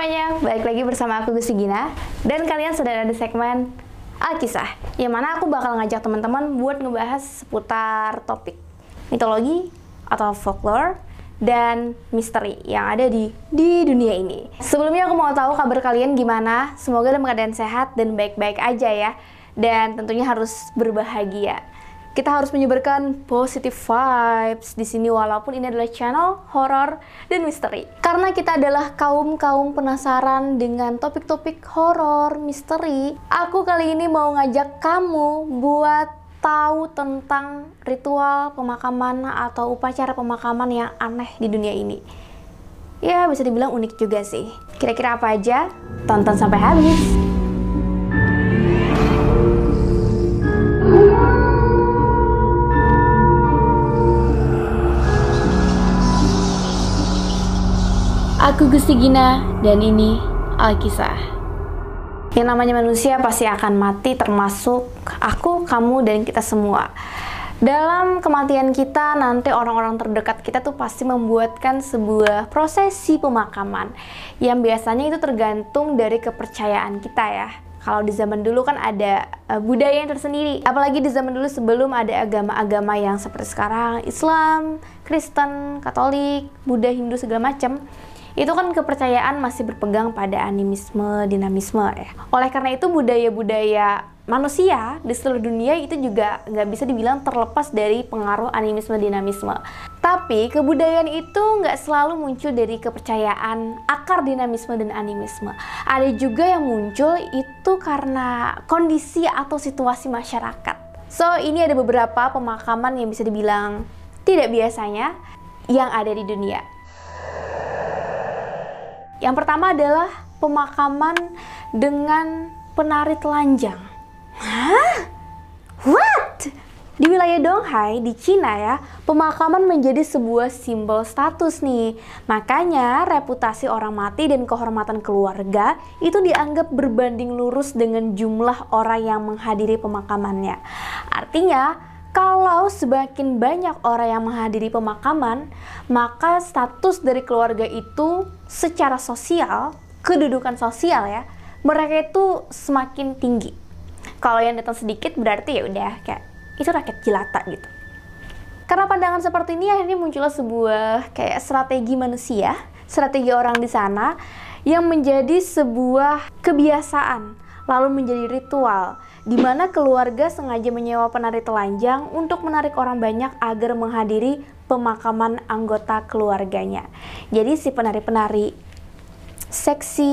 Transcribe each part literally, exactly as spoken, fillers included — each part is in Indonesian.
semuanya, balik lagi bersama aku Gus Gina. Dan kalian sudah ada di segmen Akisah, yang mana aku bakal ngajak teman-teman buat ngebahas seputar topik mitologi atau folklore dan misteri yang ada di, di dunia ini. Sebelumnya aku mau tahu kabar kalian gimana, semoga dalam keadaan sehat dan baik-baik aja ya. Dan tentunya harus berbahagia. Kita harus menyebarkan positive vibes di sini walaupun ini adalah channel horor dan misteri. Karena kita adalah kaum-kaum penasaran dengan topik-topik horor, misteri. Aku kali ini mau ngajak kamu buat tahu tentang ritual pemakaman atau upacara pemakaman yang aneh di dunia ini. Ya, bisa dibilang unik juga sih. Kira-kira apa aja? Tonton sampai habis. Aku Gusti Gina, dan ini Akisah. Yang namanya manusia pasti akan mati, termasuk aku, kamu, dan kita semua. Dalam kematian kita, nanti orang-orang terdekat kita tuh pasti membuatkan sebuah prosesi pemakaman. Yang biasanya itu tergantung dari kepercayaan kita ya. Kalau di zaman dulu kan ada uh, budaya yang tersendiri. Apalagi di zaman dulu sebelum ada agama-agama yang seperti sekarang, Islam, Kristen, Katolik, Buddha, Hindu, segala macam. Itu kan kepercayaan masih berpegang pada animisme, dinamisme ya. Oleh karena itu budaya-budaya manusia di seluruh dunia itu juga nggak bisa dibilang terlepas dari pengaruh animisme, dinamisme. Tapi kebudayaan itu nggak selalu muncul dari kepercayaan akar dinamisme dan animisme. Ada juga yang muncul itu karena kondisi atau situasi masyarakat. So, ini ada beberapa pemakaman yang bisa dibilang tidak biasanya yang ada di dunia. Yang pertama adalah pemakaman dengan penari telanjang. Hah? What? Di wilayah Donghai, di Cina ya, pemakaman menjadi sebuah simbol status nih. Makanya reputasi orang mati dan kehormatan keluarga itu dianggap berbanding lurus dengan jumlah orang yang menghadiri pemakamannya. Artinya, kalau semakin banyak orang yang menghadiri pemakaman, maka status dari keluarga itu secara sosial, kedudukan sosial ya, mereka itu semakin tinggi. Kalau yang datang sedikit berarti ya udah kayak itu rakyat jelata gitu. Karena pandangan seperti ini akhirnya muncullah sebuah kayak strategi manusia, strategi orang di sana yang menjadi sebuah kebiasaan. Lalu menjadi ritual, di mana keluarga sengaja menyewa penari telanjang untuk menarik orang banyak agar menghadiri pemakaman anggota keluarganya. Jadi si penari-penari seksi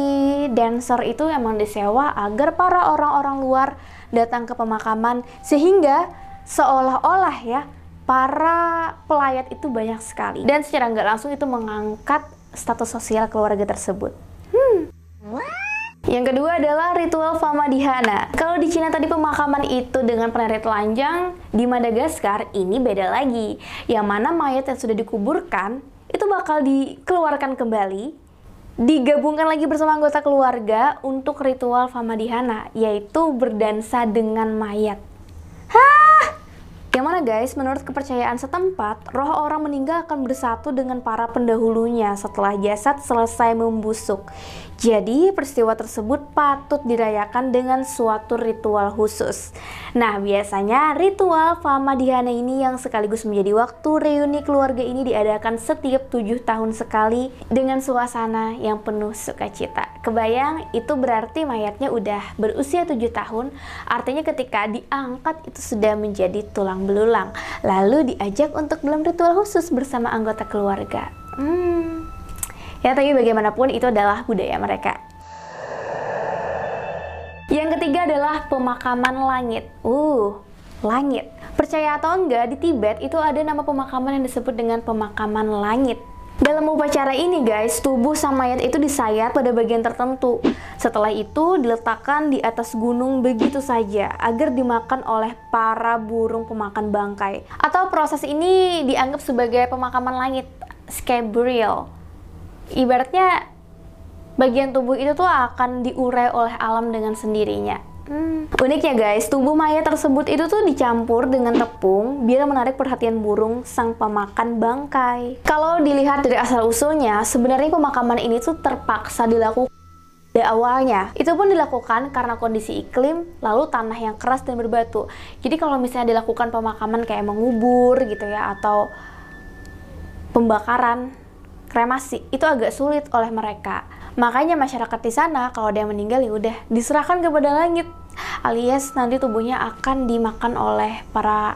dancer itu emang disewa agar para orang-orang luar datang ke pemakaman, sehingga seolah-olah ya para pelayat itu banyak sekali. Dan secara nggak langsung itu mengangkat status sosial keluarga tersebut. Hmm. Yang kedua adalah ritual famadihana. Kalau di Cina tadi pemakaman itu dengan penari telanjang, di Madagaskar ini beda lagi. Yang mana mayat yang sudah dikuburkan itu bakal dikeluarkan kembali, digabungkan lagi bersama anggota keluarga untuk ritual famadihana, yaitu berdansa dengan mayat. Hah? Yang mana guys, menurut kepercayaan setempat, roh orang meninggal akan bersatu dengan para pendahulunya setelah jasad selesai membusuk. Jadi, peristiwa tersebut patut dirayakan dengan suatu ritual khusus. Nah, biasanya ritual famadihana ini yang sekaligus menjadi waktu reuni keluarga ini diadakan setiap tujuh tahun sekali dengan suasana yang penuh sukacita. Kebayang, itu berarti mayatnya udah berusia tujuh tahun, artinya ketika diangkat itu sudah menjadi tulang belulang. Lalu diajak untuk melakukan ritual khusus bersama anggota keluarga. Hmm... Ya, tapi bagaimanapun itu adalah budaya mereka. Yang ketiga adalah pemakaman langit. Uh, langit. Percaya atau enggak, di Tibet itu ada nama pemakaman yang disebut dengan pemakaman langit. Dalam upacara ini guys, tubuh sama mayat itu disayat pada bagian tertentu. Setelah itu diletakkan di atas gunung begitu saja agar dimakan oleh para burung pemakan bangkai. Atau proses ini dianggap sebagai pemakaman langit, sky burial. Ibaratnya bagian tubuh itu tuh akan diurai oleh alam dengan sendirinya. Hmm. Unik ya guys, tubuh mayat tersebut itu tuh dicampur dengan tepung biar menarik perhatian burung sang pemakan bangkai. Kalau dilihat dari asal-usulnya, sebenarnya pemakaman ini tuh terpaksa dilakukan dari awalnya. Itu pun dilakukan karena kondisi iklim, lalu tanah yang keras dan berbatu. Jadi kalau misalnya dilakukan pemakaman kayak mengubur gitu ya, atau pembakaran, kremasi, itu agak sulit oleh mereka. Makanya masyarakat di sana kalau ada yang meninggal ya udah diserahkan kepada langit, alias nanti tubuhnya akan dimakan oleh para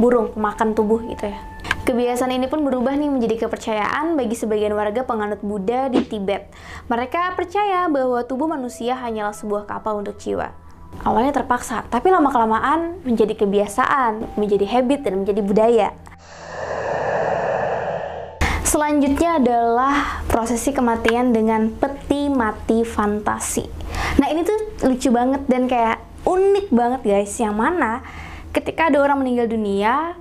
burung pemakan tubuh gitu ya. Kebiasaan ini pun berubah nih menjadi kepercayaan bagi sebagian warga penganut Buddha di Tibet. Mereka percaya bahwa tubuh manusia hanyalah sebuah kapal untuk jiwa. Awalnya terpaksa, tapi lama-kelamaan menjadi kebiasaan, menjadi habit, dan menjadi budaya. Selanjutnya adalah prosesi kematian dengan peti mati fantasi. Nah ini tuh lucu banget dan kayak unik banget guys, yang mana ketika ada orang meninggal dunia,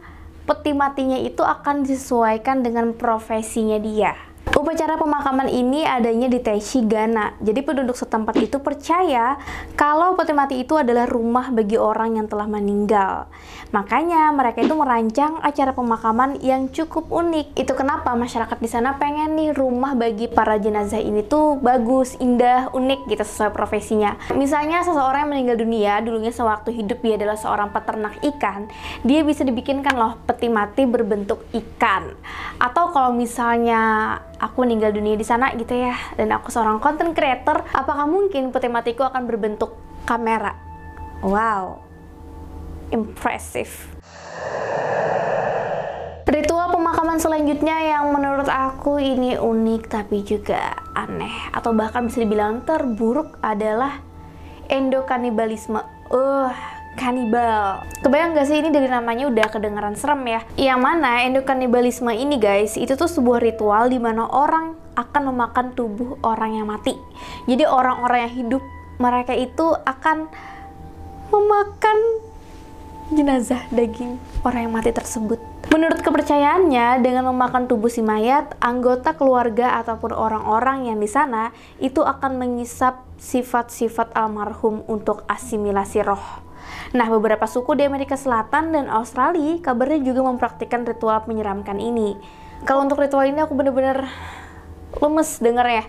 peti matinya itu akan disesuaikan dengan profesinya dia. Upacara pemakaman ini adanya di Teshigana. Jadi penduduk setempat itu percaya kalau peti mati itu adalah rumah bagi orang yang telah meninggal. Makanya mereka itu merancang acara pemakaman yang cukup unik. Itu kenapa masyarakat di sana pengen nih rumah bagi para jenazah ini tuh bagus, indah, unik gitu sesuai profesinya. Misalnya seseorang yang meninggal dunia, dulunya sewaktu hidup dia adalah seorang peternak ikan, dia bisa dibikinkan loh peti mati berbentuk ikan. Atau kalau misalnya aku meninggal dunia di sana gitu ya, dan aku seorang content creator, apakah mungkin peti matiku akan berbentuk kamera? Wow, impressive. Ritual pemakaman selanjutnya yang menurut aku ini unik tapi juga aneh, atau bahkan bisa dibilang terburuk, adalah endokanibalisme. Uh, kanibal. Kebayang gak sih, ini dari namanya udah kedengaran serem ya. Yang mana endokanibalisme ini guys, itu tuh sebuah ritual dimana orang akan memakan tubuh orang yang mati. Jadi orang-orang yang hidup, mereka itu akan memakan jenazah daging orang yang mati tersebut. Menurut kepercayaannya, dengan memakan tubuh si mayat, anggota keluarga ataupun orang-orang yang di sana itu akan mengisap sifat-sifat almarhum untuk asimilasi roh. Nah, beberapa suku di Amerika Selatan dan Australia kabarnya juga mempraktikkan ritual menyeramkan ini. Kalau untuk ritual ini aku bener-bener lemes dengernya.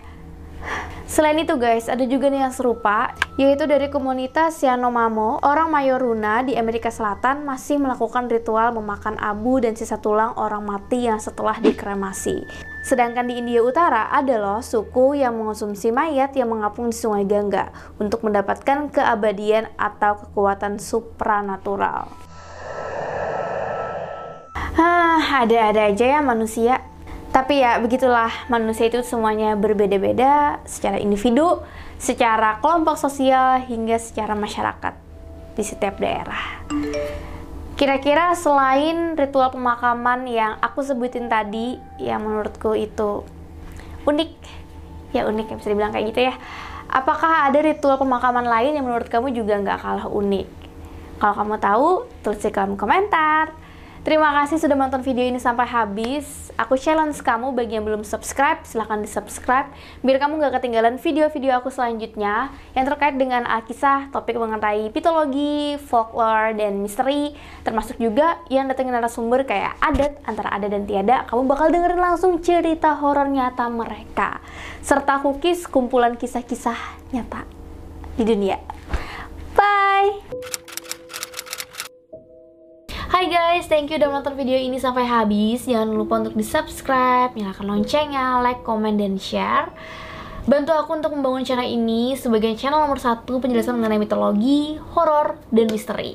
Selain itu guys, ada juga nih yang serupa, yaitu dari komunitas Yanomamo. Orang Mayoruna di Amerika Selatan masih melakukan ritual memakan abu dan sisa tulang orang mati yang setelah dikremasi. Sedangkan di India Utara ada loh suku yang mengonsumsi mayat yang mengapung di sungai Gangga untuk mendapatkan keabadian atau kekuatan supranatural. Hah, ada-ada aja ya manusia. Tapi ya begitulah, manusia itu semuanya berbeda-beda secara individu, secara kelompok sosial, hingga secara masyarakat di setiap daerah. Kira-kira selain ritual pemakaman yang aku sebutin tadi, yang menurutku itu unik, ya unik yang bisa dibilang kayak gitu ya, apakah ada ritual pemakaman lain yang menurut kamu juga nggak kalah unik? Kalau kamu tahu, tulis di kolom komentar. Terima kasih sudah menonton video ini sampai habis. Aku challenge kamu, bagi yang belum subscribe, silahkan di-subscribe biar kamu gak ketinggalan video-video aku selanjutnya yang terkait dengan Akisah, topik mengenai mitologi, folklore, dan misteri, termasuk juga yang datangin narasumber kayak adat, antara ada dan tiada. Kamu bakal dengerin langsung cerita horor nyata mereka, serta cookies, kumpulan kisah-kisah nyata di dunia. Bye! Hai guys, thank you udah nonton video ini sampai habis. Jangan lupa untuk di-subscribe, nyalakan loncengnya, like, komen, dan share. Bantu aku untuk membangun channel ini sebagai channel nomor satu penjelasan mengenai mitologi, horor, dan misteri.